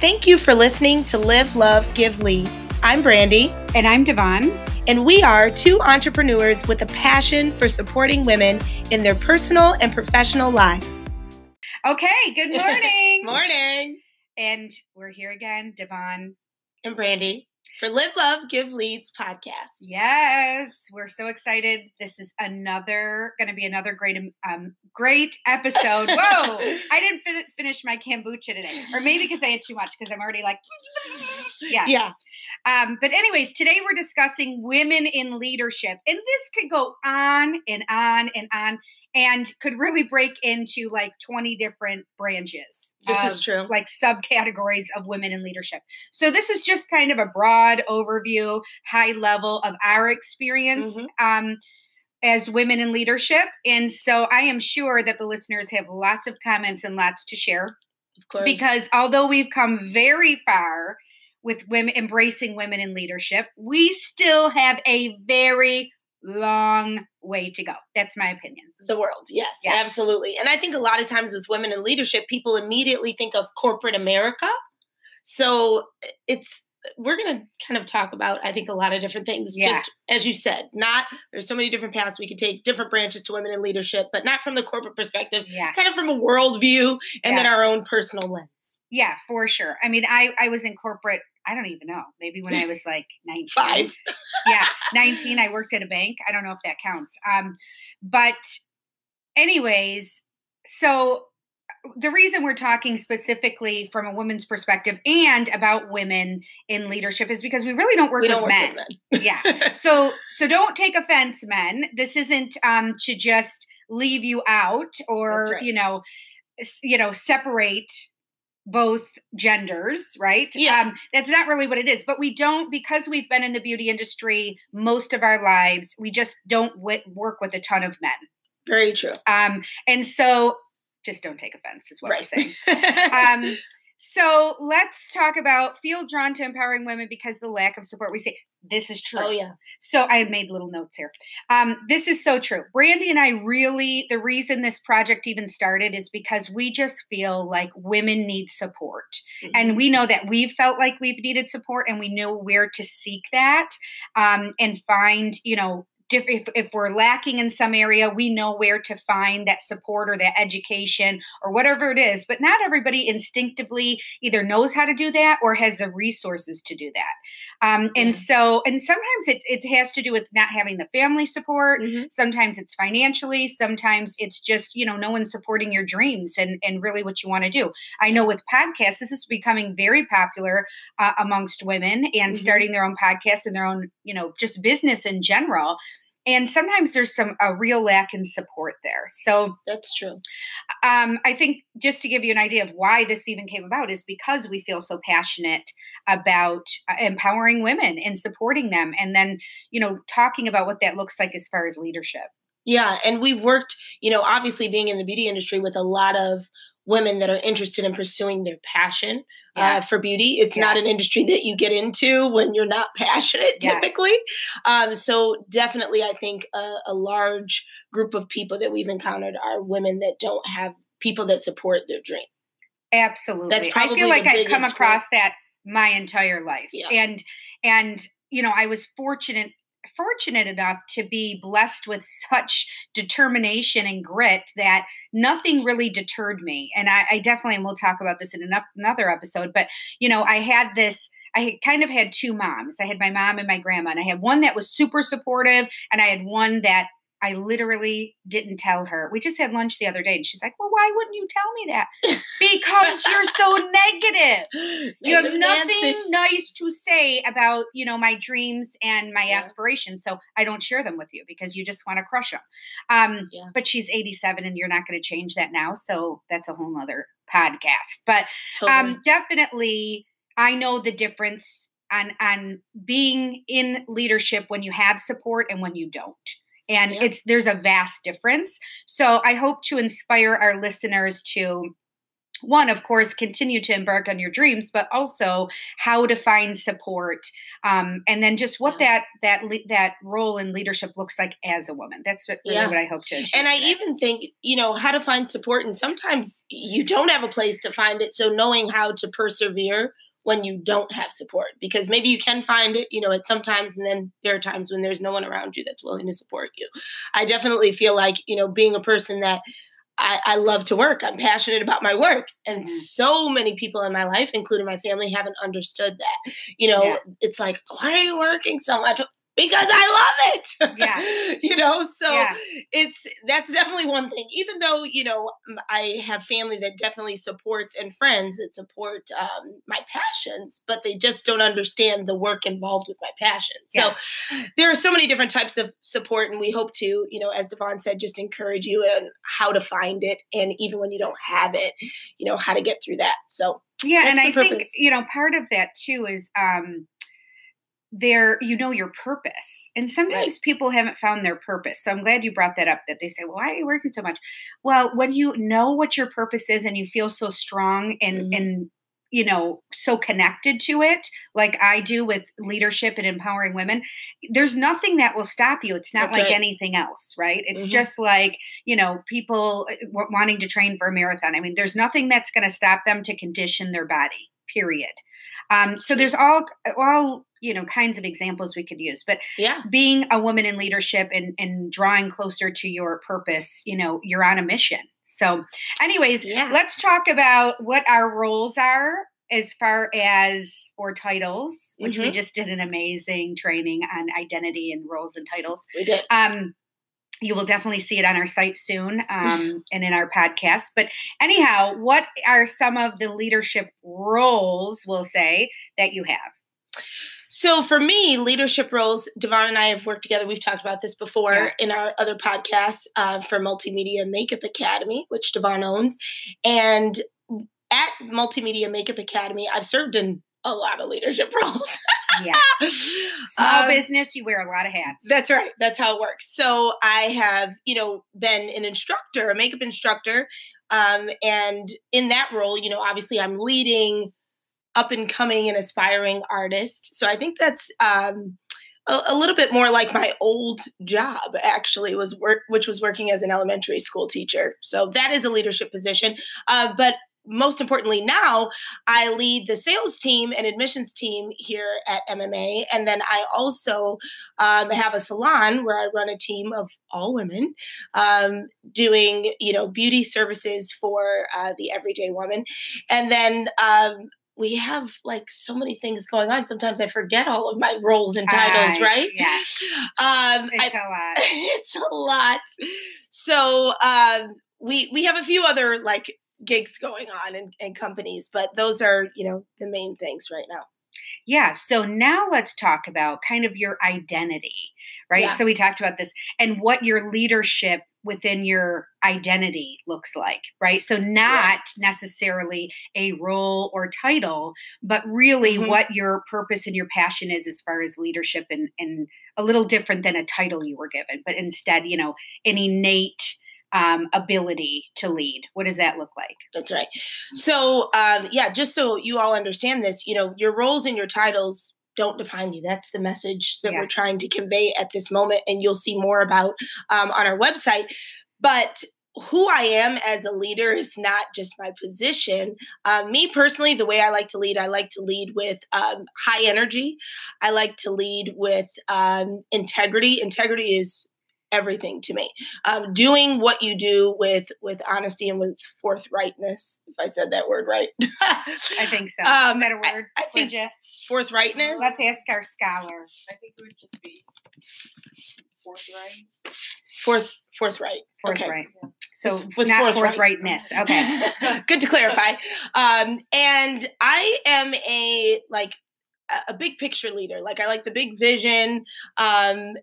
Thank you for listening to Live, Love, Give, Lead. I'm Brandi. And I'm Devon. And we are two entrepreneurs with a passion for supporting women in their personal and professional lives. Okay, good morning. Morning. And we're here again, Devon. And Brandi. For Live, Love, Give, Leads podcast. Yes, we're so excited. This is going to be another great episode. Whoa, I didn't finish my kombucha today. Or maybe because I had too much, because I'm already like, yeah. But anyways, today we're discussing women in leadership. And this could go on and on and on and could really break into like 20 different branches. This is true. Like subcategories of women in leadership. So this is just kind of a broad overview, high level of our experience as women in leadership. And so I am sure that the listeners have lots of comments and lots to share. Of course. Because although we've come very far with women embracing women in leadership, we still have a very long way to go. That's my opinion. The world. Yes, absolutely. And I think a lot of times with women in leadership, people immediately think of corporate America. So we're going to kind of talk about, I think, a lot of different things. Yeah. Just as you said, there's so many different paths we could take, different branches to women in leadership, but not from the corporate perspective, kind of from a worldview and then our own personal lens. Yeah, for sure. I mean, I was in corporate, I don't even know, maybe when I was like 19. 19, I worked at a bank. I don't know if that counts. But anyways, so the reason we're talking specifically from a woman's perspective and about women in leadership is because we really don't work with men. Yeah. So don't take offense, men. This isn't to just leave you out or, right, you know, separate both genders, right? Yeah. That's not really what it is, but we don't, because we've been in the beauty industry most of our lives, we just don't work with a ton of men. Very true. And so just don't take offense is what we're saying. So let's talk about feel drawn to empowering women because the lack of support we see. This is true. Oh, yeah. So I made little notes here. This is so true. Brandi and I the reason this project even started is because we just feel like women need support. Mm-hmm. And we know that we've felt like we've needed support and we know where to seek that and find, if we're lacking in some area, we know where to find that support or that education or whatever it is. But not everybody instinctively either knows how to do that or has the resources to do that. And sometimes it has to do with not having the family support. Mm-hmm. Sometimes it's financially. Sometimes it's just, no one's supporting your dreams and really what you want to do. I know with podcasts, this is becoming very popular amongst women and starting their own podcasts and their own, just business in general. And sometimes there's a real lack in support there. So that's true. I think just to give you an idea of why this even came about is because we feel so passionate about empowering women and supporting them. And then, talking about what that looks like as far as leadership. Yeah. And we've worked, obviously being in the beauty industry with a lot of women that are interested in pursuing their passion for beauty. It's not an industry that you get into when you're not passionate typically. So definitely I think a large group of people that we've encountered are women that don't have people that support their dream. Absolutely. That's probably I feel like I've come across that my entire life. Yeah. And I was fortunate enough to be blessed with such determination and grit that nothing really deterred me. And I definitely, and we'll talk about this in another episode, but I kind of had two moms. I had my mom and my grandma, and I had one that was super supportive. And I had one that I literally didn't tell her. We just had lunch the other day and she's like, well, why wouldn't you tell me that? Because you're so negative. You have nothing nice to say about, my dreams and my aspirations. So I don't share them with you because you just want to crush them. But she's 87 and you're not going to change that now. So that's a whole nother podcast, but totally. Definitely I know the difference on being in leadership when you have support and when you don't. And there's a vast difference. So I hope to inspire our listeners to one, of course, continue to embark on your dreams, but also how to find support, and then just what that role in leadership looks like as a woman. That's what, really what I hope to achieve. And I even think, how to find support, and sometimes you don't have a place to find it. So knowing how to persevere when you don't have support, because maybe you can find it, at some times, and then there are times when there's no one around you that's willing to support you. I definitely feel like, being a person that I love to work. I'm passionate about my work. And so many people in my life, including my family, haven't understood that. It's like, why are you working so much? Because I love it. Yeah. That's definitely one thing. Even though, I have family that definitely supports and friends that support my passions, but they just don't understand the work involved with my passion. Yeah. So there are so many different types of support, and we hope to, as Devon said, just encourage you on how to find it. And even when you don't have it, how to get through that. So yeah. And I think, part of that too is, your purpose. And sometimes people haven't found their purpose. So I'm glad you brought that up, that they say, well, why are you working so much? Well, when you know what your purpose is and you feel so strong and so connected to it, like I do with leadership and empowering women, there's nothing that will stop you. It's not anything else, right? It's just like, people wanting to train for a marathon. I mean, there's nothing that's going to stop them to condition their body, period. So there's all kinds of examples we could use, but being a woman in leadership and drawing closer to your purpose, you're on a mission. So anyways, let's talk about what our roles are as far as, or titles, which we just did an amazing training on identity and roles and titles. We did. You will definitely see it on our site soon and in our podcast. But anyhow, what are some of the leadership roles, we'll say, that you have? So for me, leadership roles, Devon and I have worked together. We've talked about this before in our other podcasts for Multimedia Makeup Academy, which Devon owns. And at Multimedia Makeup Academy, I've served in a lot of leadership roles. Small business, you wear a lot of hats. That's right. That's how it works. So I have, been an instructor, a makeup instructor. And in that role, obviously I'm leading up and coming and aspiring artists. So I think that's a little bit more like my old job, actually, which was working as an elementary school teacher. So that is a leadership position. But most importantly, now I lead the sales team and admissions team here at MMA. And then I also have a salon where I run a team of all women doing, beauty services for the everyday woman. And then we have like so many things going on. Sometimes I forget all of my roles and titles, right? Yes. It's a lot. It's a lot. So we have a few other like gigs going on and companies, but those are, the main things right now. Yeah. So now let's talk about kind of your identity, right? Yeah. So we talked about this and what your leadership within your identity looks like, right? So not necessarily a role or title, but really what your purpose and your passion is as far as leadership, and a little different than a title you were given, but instead, an innate ability to lead. What does that look like? That's right. So, just so you all understand this, your roles and your titles don't define you. That's the message that we're trying to convey at this moment. And you'll see more about on our website. But who I am as a leader is not just my position. Me personally, the way I like to lead with high energy. I like to lead with integrity. Integrity is everything to me. Doing what you do with honesty and with forthrightness. If I said that word right, I think so. Is that a word? I think forthrightness. Let's ask our scholar. I think it would just be forthright. Forthright. Forthright. Okay. So with not forthrightness. Okay. Good to clarify. And I am a big picture leader. Like I like the big vision. And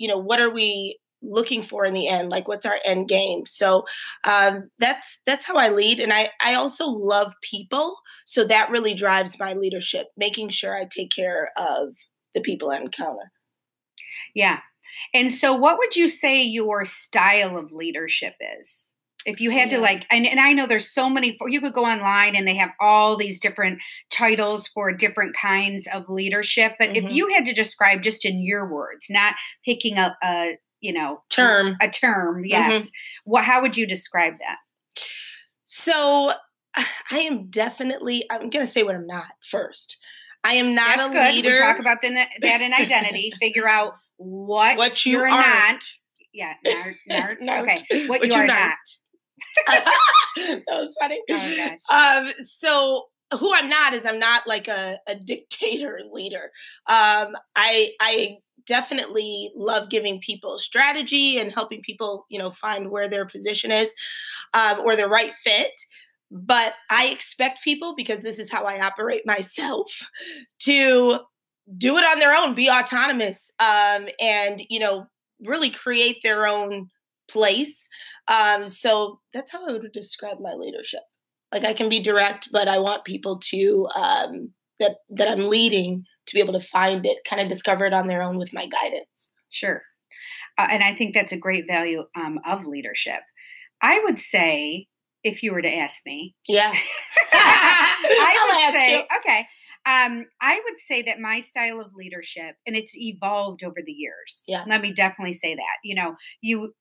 what are we looking for in the end? Like what's our end game? So, that's how I lead. And I also love people. So that really drives my leadership, making sure I take care of the people I encounter. Yeah. And so what would you say your style of leadership is? If you had to like, and I know there's so many, you could go online and they have all these different titles for different kinds of leadership. But if you had to describe just in your words, not picking up a term, yes. Well, how would you describe that? So I am definitely, I'm going to say what I'm not first. I am not a leader. We'll talk about that in identity, figure out what you're not. Yeah. Okay. What you are not. That was funny. Oh, gosh. So who I'm not is I'm not like a dictator leader. I definitely love giving people strategy and helping people, find where their position is, or the right fit. But I expect people, because this is how I operate myself, to do it on their own, be autonomous, and, really create their own place. So that's how I would describe my leadership. Like I can be direct, but I want people to, that I'm leading to be able to find it, kind of discover it on their own with my guidance. Sure. And I think that's a great value of leadership. I would say, if you were to ask me, I would say that my style of leadership, and it's evolved over the years. Yeah. Let me definitely say that.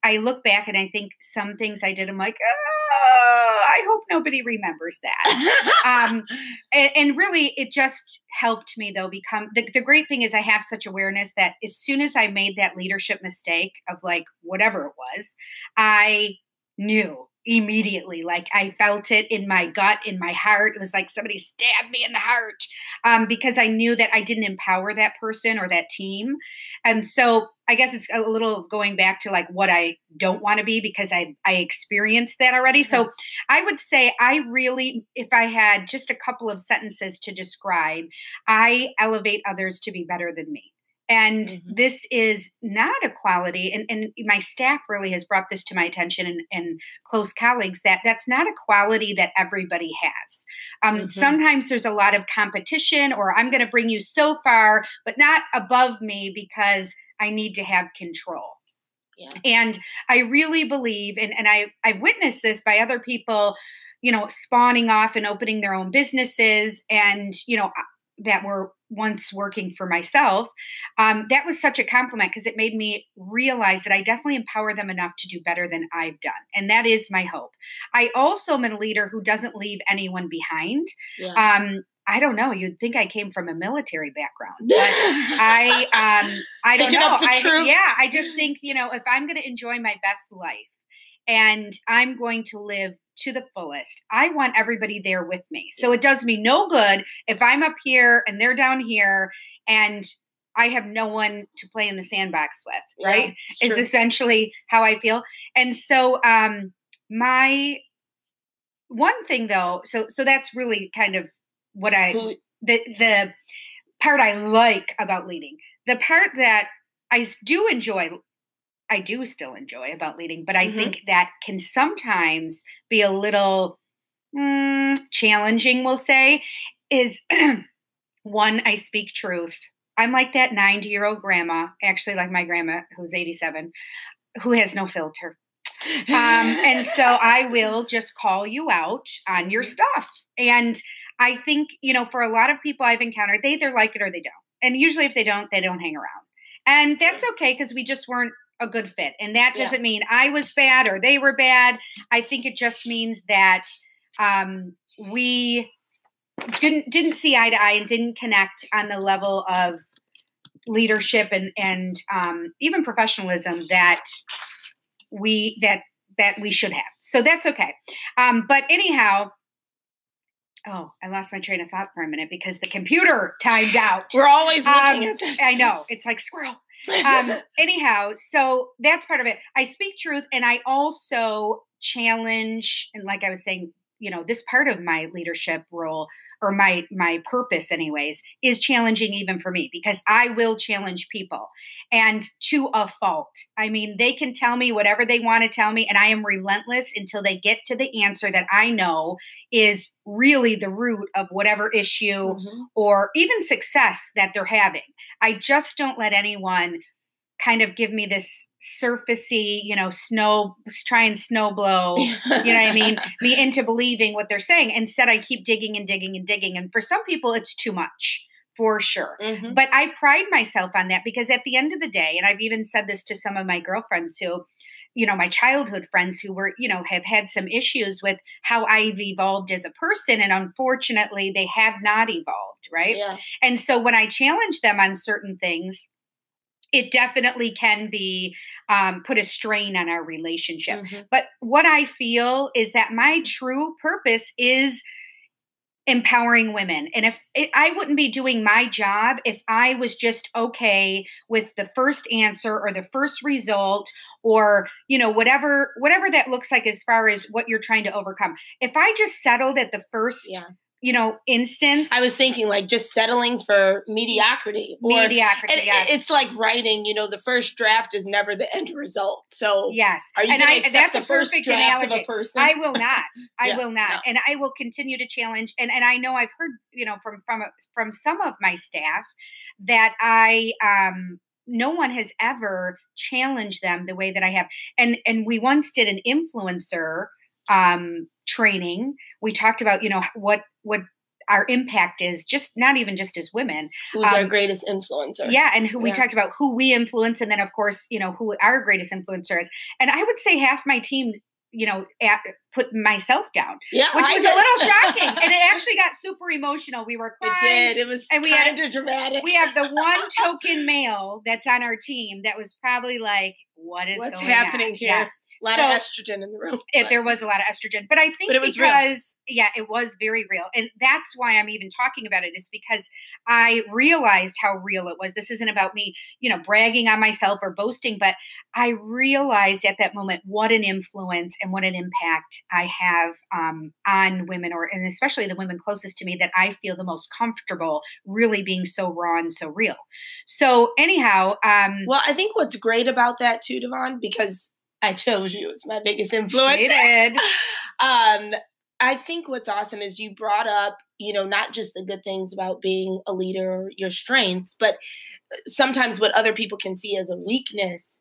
I look back and I think some things I did, I'm like, oh, I hope nobody remembers that. and really, it just helped me, though, become the great thing is I have such awareness that as soon as I made that leadership mistake of like whatever it was, I knew immediately. Like I felt it in my gut, in my heart. It was like somebody stabbed me in the heart, because I knew that I didn't empower that person or that team. And so I guess it's a little going back to like what I don't want to be, because I experienced that already. Mm-hmm. So I would say I really, if I had just a couple of sentences to describe, I elevate others to be better than me. And this is not a quality, and my staff really has brought this to my attention and close colleagues, that that's not a quality that everybody has. Sometimes there's a lot of competition, or I'm going to bring you so far, but not above me because I need to have control. Yeah. And I really believe, and I've witnessed this by other people, spawning off and opening their own businesses and, that were once working for myself, that was such a compliment because it made me realize that I definitely empower them enough to do better than I've done. And that is my hope. I also am a leader who doesn't leave anyone behind. Yeah. I don't know. You'd think I came from a military background, but I don't know. I just think, if I'm going to enjoy my best life and I'm going to live to the fullest, I want everybody there with me. So it does me no good if I'm up here and they're down here and I have no one to play in the sandbox with, right? Yeah, it's essentially how I feel. And so my one thing though, so that's really kind of what the part I like about leading. The part that I do still enjoy about leading, but I think that can sometimes be a little challenging, we'll say, is one, I speak truth. I'm like that 90-year-old grandma, actually like my grandma who's 87, who has no filter. And so I will just call you out on your stuff. And I think, for a lot of people I've encountered, they either like it or they don't. And usually if they don't hang around. And that's okay because we just weren't a good fit. And that doesn't mean I was bad or they were bad. I think it just means that we didn't see eye to eye and didn't connect on the level of leadership and even professionalism that we should have. So that's okay. But anyhow, oh, I lost my train of thought for a minute because the computer timed out. We're always looking at this. I know. It's like squirrel. Anyhow, so that's part of it. I speak truth and I also challenge, and like I was saying, this part of my leadership role or my purpose anyways is challenging even for me because I will challenge people and to a fault. I mean, they can tell me whatever they want to tell me and I am relentless until they get to the answer that I know is really the root of whatever issue or even success that they're having. I just don't let anyone kind of give me this surfacey, you know, snow blow, you know what I mean? Me into believing what they're saying. Instead, I keep digging. And for some people, it's too much. For sure. Mm-hmm. But I pride myself on that because at the end of the day, and I've even said this to some of my girlfriends who, you know, my childhood friends who were, you know, have had some issues with how I've evolved as a person. And unfortunately, they have not evolved. Right. Yeah. And so when I challenge them on certain things, it definitely can be put a strain on our relationship. Mm-hmm. But what I feel is that my true purpose is empowering women. And if I wouldn't be doing my job if I was just okay with the first answer or the first result or, you know, whatever that looks like as far as what you're trying to overcome. If I just settled at the first, you know, instance. I was thinking like just settling for mediocrity. Yes. It's like writing, you know, the first draft is never the end result. So yes. Are you going to accept the first draft of a person? I will not. I will not. No. And I will continue to challenge. And I know I've heard, you know, from some of my staff that no one has ever challenged them the way that I have. And we once did an influencer training. We talked about, you know, what our impact is, just not even just as women. Who's our greatest influencer? Yeah. And who we talked about who we influence. And then of course, you know, who our greatest influencer is. And I would say half my team, you know, put myself down, which was a little shocking. And it actually got super emotional. We were crying. It did. It was kind of dramatic. We have the one token male that's on our team that was probably like, what's happening here? Yeah. A lot of estrogen in the room. There was a lot of estrogen, but I think it was very real. And that's why I'm even talking about it, is because I realized how real it was. This isn't about me, you know, bragging on myself or boasting, but I realized at that moment what an influence and what an impact I have on women, and especially the women closest to me that I feel the most comfortable really being so raw and so real. So anyhow. Well, I think what's great about that too, Devon, because I chose you as my biggest influencer. I think what's awesome is you brought up, you know, not just the good things about being a leader or your strengths, but sometimes what other people can see as a weakness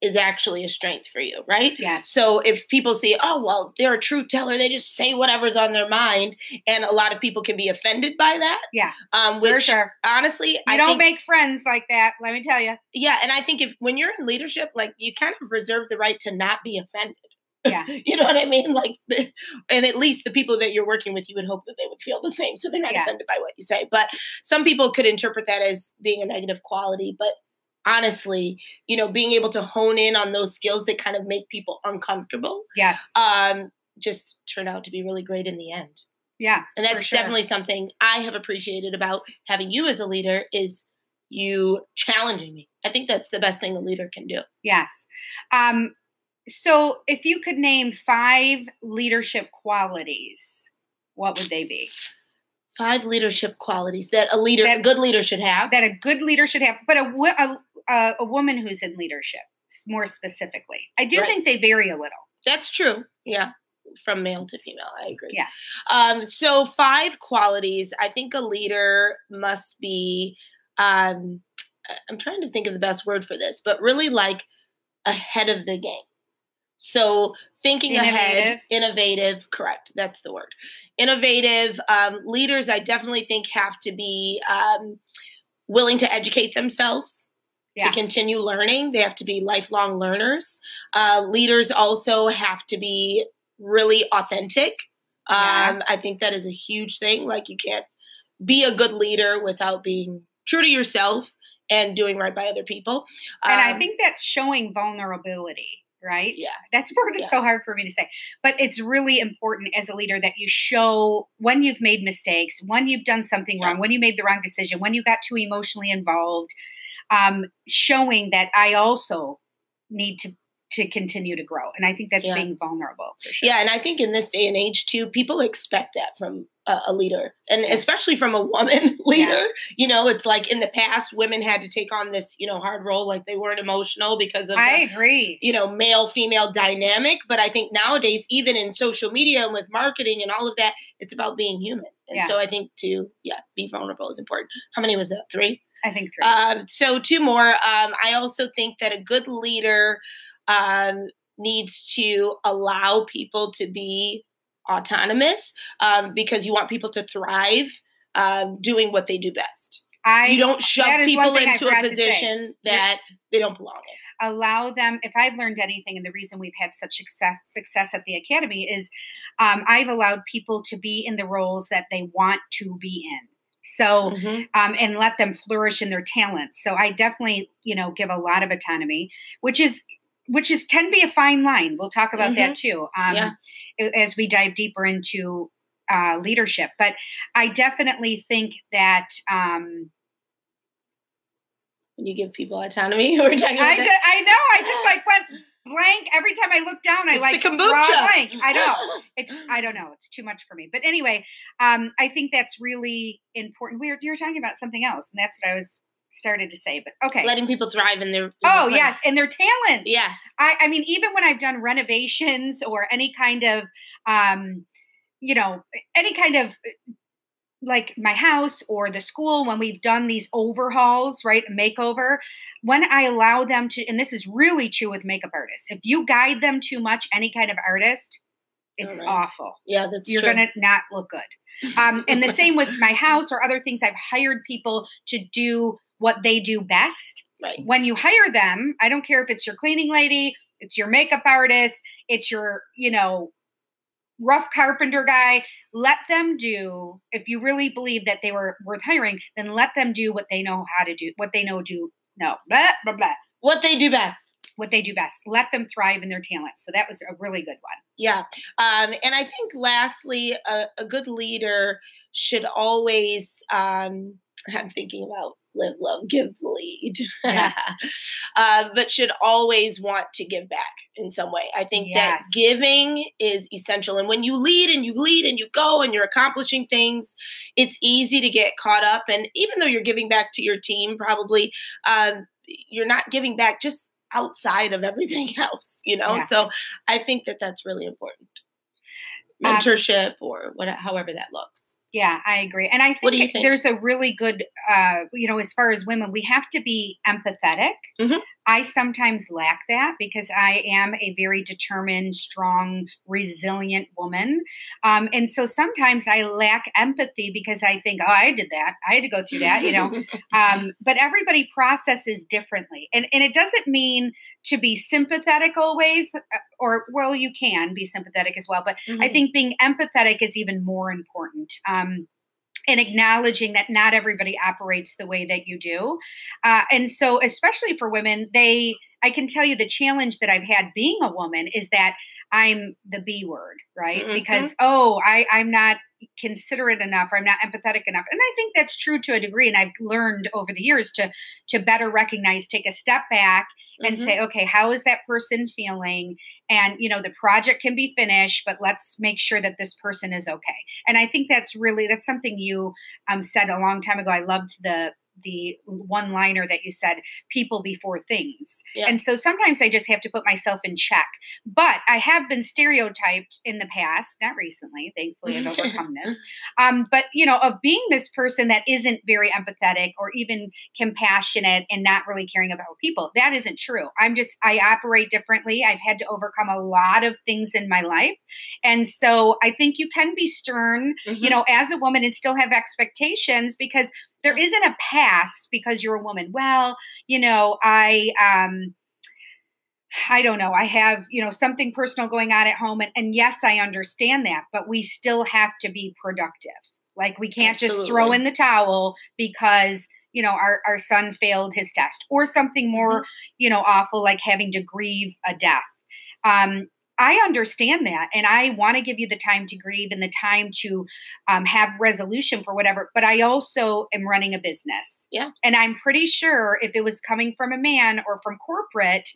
is actually a strength for you, right? Yes. So if people see, oh, well, they're a truth teller, they just say whatever's on their mind, and a lot of people can be offended by that. Yeah, which, for sure. Honestly, I don't make friends like that, let me tell you. Yeah, and I think when you're in leadership, like, you kind of reserve the right to not be offended. Yeah. You know what I mean? Like, and at least the people that you're working with, you would hope that they would feel the same, so they're not offended by what you say. But some people could interpret that as being a negative quality, but honestly, you know, being able to hone in on those skills that kind of make people uncomfortable. Yes. Just turned out to be really great in the end. Yeah. And that's definitely something I have appreciated about having you as a leader, is you challenging me. I think that's the best thing a leader can do. Yes. So if you could name 5 leadership qualities, what would they be? 5 leadership qualities that a good leader should have. That a good leader should have, but a woman who's in leadership, more specifically. I do think they vary a little. That's true. Yeah. From male to female. I agree. Yeah. So 5 qualities. I think a leader must be, I'm trying to think of the best word for this, but really like ahead of the game. So thinking ahead, innovative, correct. That's the word. Innovative leaders, I definitely think, have to be willing to educate themselves, to continue learning. They have to be lifelong learners. Leaders also have to be really authentic. I think that is a huge thing. Like, you can't be a good leader without being true to yourself and doing right by other people. And I think that's showing vulnerability. Right? Yeah. That word is so hard for me to say. But it's really important as a leader that you show when you've made mistakes, when you've done something wrong, when you made the wrong decision, when you got too emotionally involved, showing that I also need to continue to grow. And I think that's being vulnerable. For sure. Yeah. And I think in this day and age too, people expect that from a leader, and especially from a woman leader. You know, it's like in the past, women had to take on this, you know, hard role, like they weren't emotional because of, I agree, you know, male-female dynamic. But I think nowadays, even in social media and with marketing and all of that, it's about being human. And so I think to be vulnerable is important. How many was that? 3? I think three. So two more. I also think that a good leader needs to allow people to be autonomous because you want people to thrive doing what they do best. You don't shove people into a position that they don't belong in. Allow them. If I've learned anything, and the reason we've had such success at the Academy is I've allowed people to be in the roles that they want to be in. So, and let them flourish in their talents. So I definitely, give a lot of autonomy, which can be a fine line. We'll talk about that too. As we dive deeper into leadership. But I definitely think that, when you give people autonomy, we're talking about that. I know. I just went blank. Every time I look down, I draw blank. I know. I don't know. It's too much for me. But anyway, I think that's really important. You were talking about something else, and that's what I was started to say, but okay. Letting people thrive in their talents. Yes, in their talents. Yes. I mean, even when I've done renovations or any kind of, any kind of like my house or the school, when we've done these overhauls, right? Makeover, when I allow them to, and this is really true with makeup artists, if you guide them too much, any kind of artist, it's awful. Yeah, that's true. You're going to not look good. And the same with my house or other things. I've hired people to do what they do best. Right. When you hire them, I don't care if it's your cleaning lady, it's your makeup artist, it's your, rough carpenter guy, let them do, if you really believe that they were worth hiring, then let them do what they know how to do, what they do best. What they do best. Let them thrive in their talents. So that was a really good one. Yeah. And I think lastly, a good leader should always, I'm thinking about Live, Love, Give, Lead, but should always want to give back in some way. I think that giving is essential. And when you lead and you lead and you go and you're accomplishing things, it's easy to get caught up. And even though you're giving back to your team, probably you're not giving back just outside of everything else, So I think that that's really important. Mentorship or however that looks. Yeah, I agree. And I think there's a really good, as far as women, we have to be empathetic. Mm-hmm. I sometimes lack that because I am a very determined, strong, resilient woman. And so sometimes I lack empathy because I think, I did that. I had to go through that, But everybody processes differently. And it doesn't mean to be sympathetic always, you can be sympathetic as well. But I think being empathetic is even more important. And acknowledging that not everybody operates the way that you do. And so especially for women, I can tell you the challenge that I've had being a woman is that I'm the B word, right? Mm-hmm. Because, I'm not considerate enough, or I'm not empathetic enough. And I think that's true to a degree. And I've learned over the years to better recognize, take a step back and say, okay, how is that person feeling? And, the project can be finished, but let's make sure that this person is okay. And I think that's something you said a long time ago. I loved the one-liner that you said, people before things. Yeah. And so sometimes I just have to put myself in check. But I have been stereotyped in the past, not recently, thankfully I've overcome this, of being this person that isn't very empathetic or even compassionate and not really caring about people. That isn't true. I operate differently. I've had to overcome a lot of things in my life. And so I think you can be stern, as a woman and still have expectations because there isn't a pass because you're a woman. Well, I don't know. I have, something personal going on at home. And yes, I understand that, but we still have to be productive. Like we can't just throw in the towel because, our son failed his test or something more, awful, like having to grieve a death. I understand that. And I want to give you the time to grieve and the time to have resolution for whatever. But I also am running a business. Yeah. And I'm pretty sure if it was coming from a man or from corporate,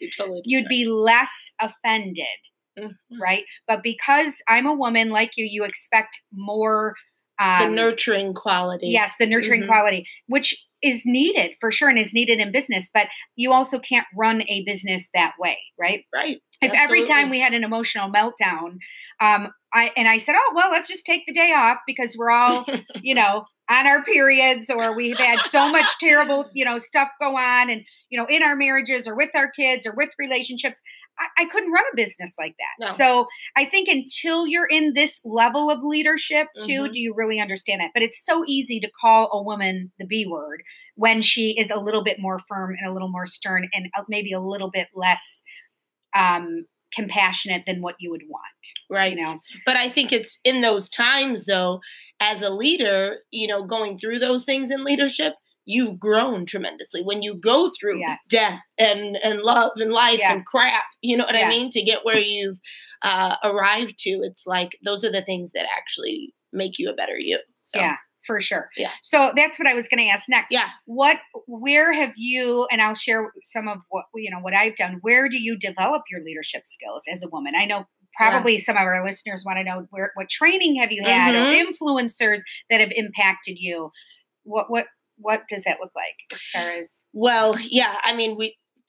you'd be less offended. Mm-hmm. Right. But because I'm a woman like you, you expect more. The nurturing quality. Yes. The nurturing quality, which is needed for sure and is needed in business. But you also can't run a business that way. Right. Right. If every time we had an emotional meltdown, I said, let's just take the day off because we're all, on our periods, or we've had so much terrible, stuff go on and, in our marriages or with our kids or with relationships, I couldn't run a business like that. No. So I think until you're in this level of leadership too, do you really understand that? But it's so easy to call a woman the B word when she is a little bit more firm and a little more stern and maybe a little bit less, compassionate than what you would want. Right. But I think it's in those times though, as a leader, going through those things in leadership, you've grown tremendously when you go through death and love and life and crap, I mean, to get where you've arrived to. It's like, those are the things that actually make you a better you. So. Yeah. For sure. Yeah. So that's what I was going to ask next. Yeah. Where have you, and I'll share some of what I've done. Where do you develop your leadership skills as a woman? I know probably some of our listeners want to know what training have you had or influencers that have impacted you? What does that look like as far as? Well, yeah. I mean,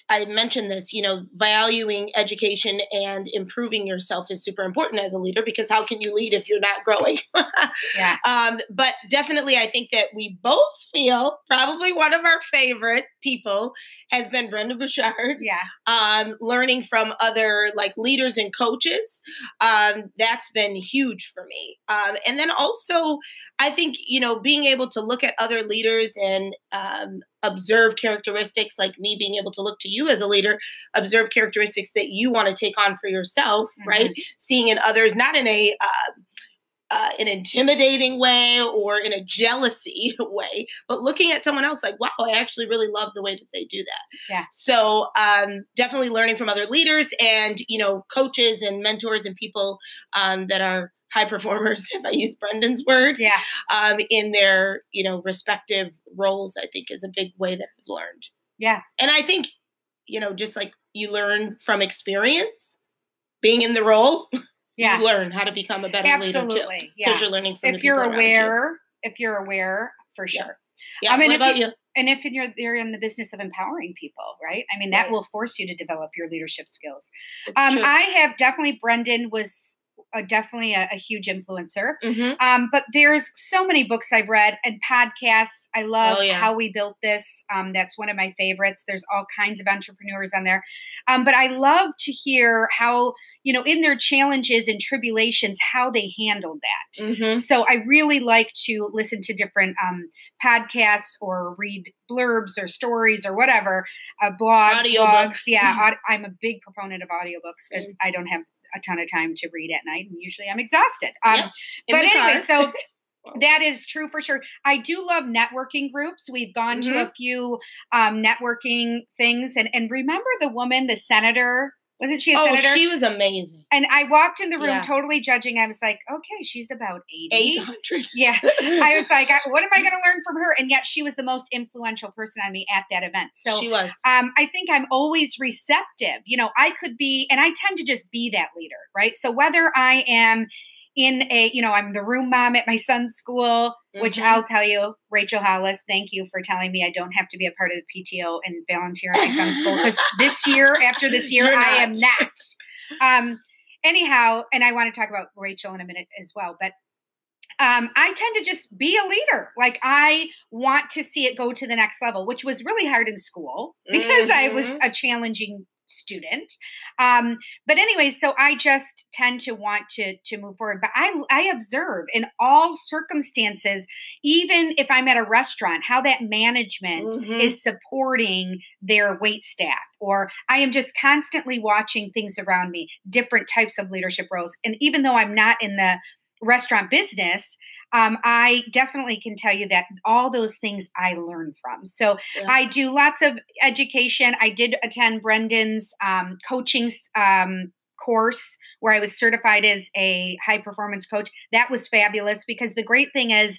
I mentioned this, valuing education and improving yourself is super important as a leader, because how can you lead if you're not growing? But definitely, I think that we both feel probably one of our favorite people has been Brenda Bouchard. Yeah. Learning from other leaders and coaches. That's been huge for me. And then also, I think, being able to look at other leaders and, observe characteristics, like me being able to look to you as a leader, observe characteristics that you want to take on for yourself, right? Seeing in others, not in a an intimidating way or in a jealousy way, but looking at someone else like, wow, I actually really love the way that they do that. Yeah. So definitely learning from other leaders and, coaches and mentors and people that are high performers, if I use Brendan's word, in their, respective roles, I think is a big way that I've learned. Yeah. And I think, just like you learn from experience, being in the role, you learn how to become a better leader too. Absolutely. Yeah. Because you're learning from if you're aware, for sure. Yeah. Yeah. I mean, if you're in the business of empowering people, right? I mean, that will force you to develop your leadership skills. I have definitely, Brendan was definitely a huge influencer. But there's so many books I've read and podcasts. I love How We Built This. That's one of my favorites. There's all kinds of entrepreneurs on there. But I love to hear how, in their challenges and tribulations, how they handled that. So I really like to listen to different podcasts or read blurbs or stories or whatever, blogs. Audiobooks. Yeah. I'm a big proponent of audiobooks because I don't have a ton of time to read at night, and usually I'm exhausted. But anyway, so that is true for sure. I do love networking groups. We've gone to a few networking things, and remember the woman, the senator. Wasn't she a senator? Oh, she was amazing. And I walked in the room totally judging. I was like, okay, she's about 80. 800. Yeah. I was like, what am I going to learn from her? And yet she was the most influential person on me at that event. So she was. I think I'm always receptive. I could be, and I tend to just be that leader, right? So whether I am in a, I'm the room mom at my son's school, which I'll tell you, Rachel Hollis, thank you for telling me I don't have to be a part of the PTO and volunteer at my son's school, because after this year, I am not. Anyhow, and I want to talk about Rachel in a minute as well, but I tend to just be a leader. Like, I want to see it go to the next level, which was really hard in school because I was a challenging student. But anyway, so I just tend to want to move forward. But I observe in all circumstances, even if I'm at a restaurant, how that management is supporting their wait staff, or I am just constantly watching things around me, different types of leadership roles. And even though I'm not in the restaurant business, I definitely can tell you that all those things I learn from. So I do lots of education. I did attend Brendan's coaching course where I was certified as a high performance coach. That was fabulous, because the great thing is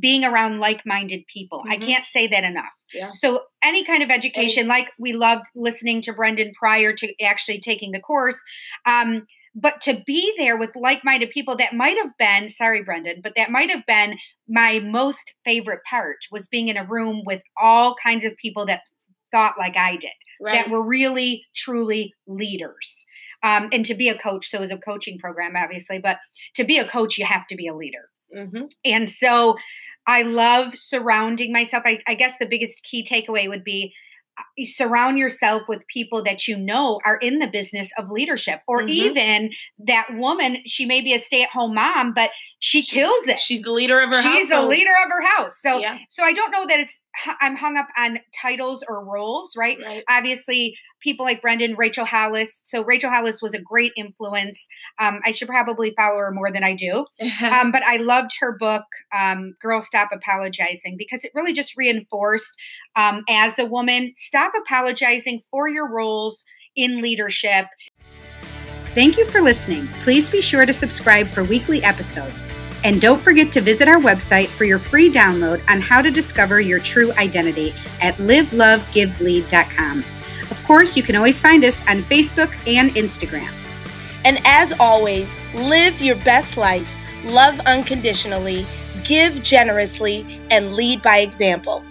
being around like-minded people. I can't say that enough. Yeah. So any kind of education, like we loved listening to Brendan prior to actually taking the course. But to be there with like-minded people, that might have been, sorry, Brendan, but that might have been my most favorite part, was being in a room with all kinds of people that thought like I did, that were really, truly leaders. And to be a coach, so it was a coaching program, obviously, but to be a coach, you have to be a leader. Mm-hmm. And so I love surrounding myself. I guess the biggest key takeaway would be surround yourself with people that you know are in the business of leadership, or mm-hmm. even that woman, she may be a stay-at-home mom, but she's kills it. She's the leader of her house. She's the leader of her house. So, yeah. So I don't know that I'm hung up on titles or roles, right? Obviously, people like Brendan, Rachel Hollis. So Rachel Hollis was a great influence. I should probably follow her more than I do. But I loved her book, Girl, Stop Apologizing, because it really just reinforced, as a woman, stop apologizing for your roles in leadership. Thank you for listening. Please be sure to subscribe for weekly episodes. And don't forget to visit our website for your free download on how to discover your true identity at LiveLoveGiveLead.com. Of course, you can always find us on Facebook and Instagram. And as always, live your best life, love unconditionally, give generously, and lead by example.